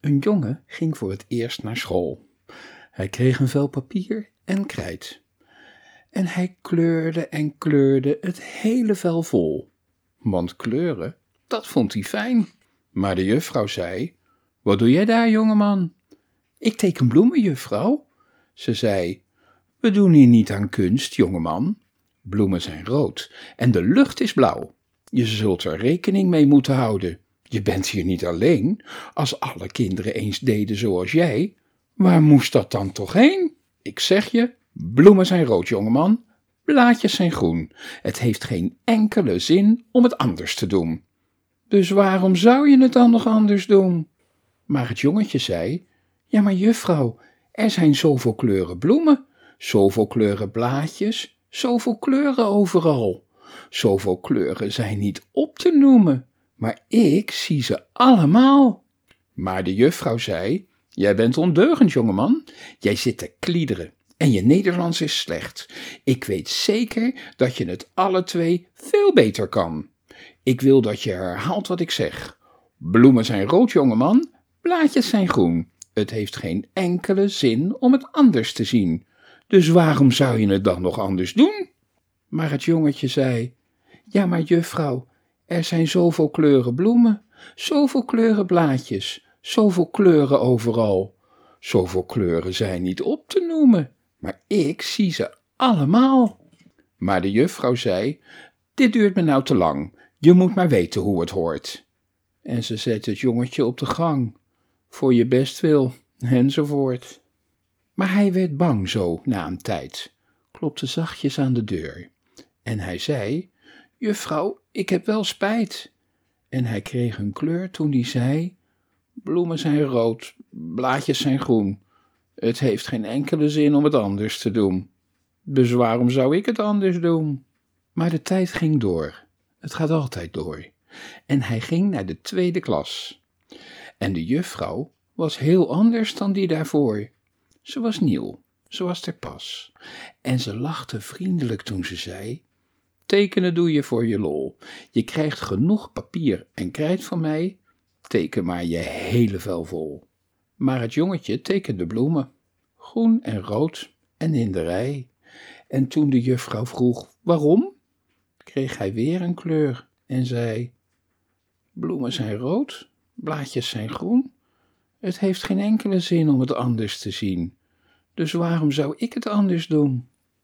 Een jongen ging voor het eerst naar school. Hij kreeg een vel papier en krijt. En hij kleurde en kleurde het hele vel vol. Want kleuren, dat vond hij fijn. Maar de juffrouw zei, wat doe jij daar, jongeman? Ik teken bloemen, juffrouw. Ze zei, we doen hier niet aan kunst, jongeman. Bloemen zijn rood en de lucht is blauw. Je zult er rekening mee moeten houden. Je bent hier niet alleen. Als alle kinderen eens deden zoals jij, waar moest dat dan toch heen? Ik zeg je, bloemen zijn rood, jongeman. Blaadjes zijn groen. Het heeft geen enkele zin om het anders te doen. Dus waarom zou je het dan nog anders doen? Maar het jongetje zei, ja, maar juffrouw, er zijn zoveel kleuren bloemen, zoveel kleuren blaadjes, zoveel kleuren overal. Zoveel kleuren zijn niet op te noemen, maar ik zie ze allemaal. Maar de juffrouw zei, jij bent ondeugend, jongeman. Jij zit te kliederen en je Nederlands is slecht. Ik weet zeker dat je het alle twee veel beter kan. Ik wil dat je herhaalt wat ik zeg. Bloemen zijn rood, jongeman, blaadjes zijn groen. Het heeft geen enkele zin om het anders te zien. Dus waarom zou je het dan nog anders doen? Maar het jongetje zei, ja, maar juffrouw, er zijn zoveel kleuren bloemen, zoveel kleuren blaadjes, zoveel kleuren overal. Zoveel kleuren zijn niet op te noemen, maar ik zie ze allemaal. Maar de juffrouw zei, dit duurt me nou te lang, je moet maar weten hoe het hoort. En ze zette het jongetje op de gang, voor je bestwil, enzovoort. Maar hij werd bang zo na een tijd, klopte zachtjes aan de deur. En hij zei, juffrouw, ik heb wel spijt. En hij kreeg een kleur toen hij zei, bloemen zijn rood, blaadjes zijn groen. Het heeft geen enkele zin om het anders te doen. Dus waarom zou ik het anders doen? Maar de tijd ging door. Het gaat altijd door. En hij ging naar de tweede klas. En de juffrouw was heel anders dan die daarvoor. Ze was nieuw. Ze was ter pas. En ze lachte vriendelijk toen ze zei, tekenen doe je voor je lol. Je krijgt genoeg papier en krijt van mij. Teken maar je hele vel vol. Maar het jongetje tekende bloemen. Groen en rood en in de rij. En toen de juffrouw vroeg waarom, kreeg hij weer een kleur en zei, bloemen zijn rood, blaadjes zijn groen. Het heeft geen enkele zin om het anders te zien. Dus waarom zou ik het anders doen?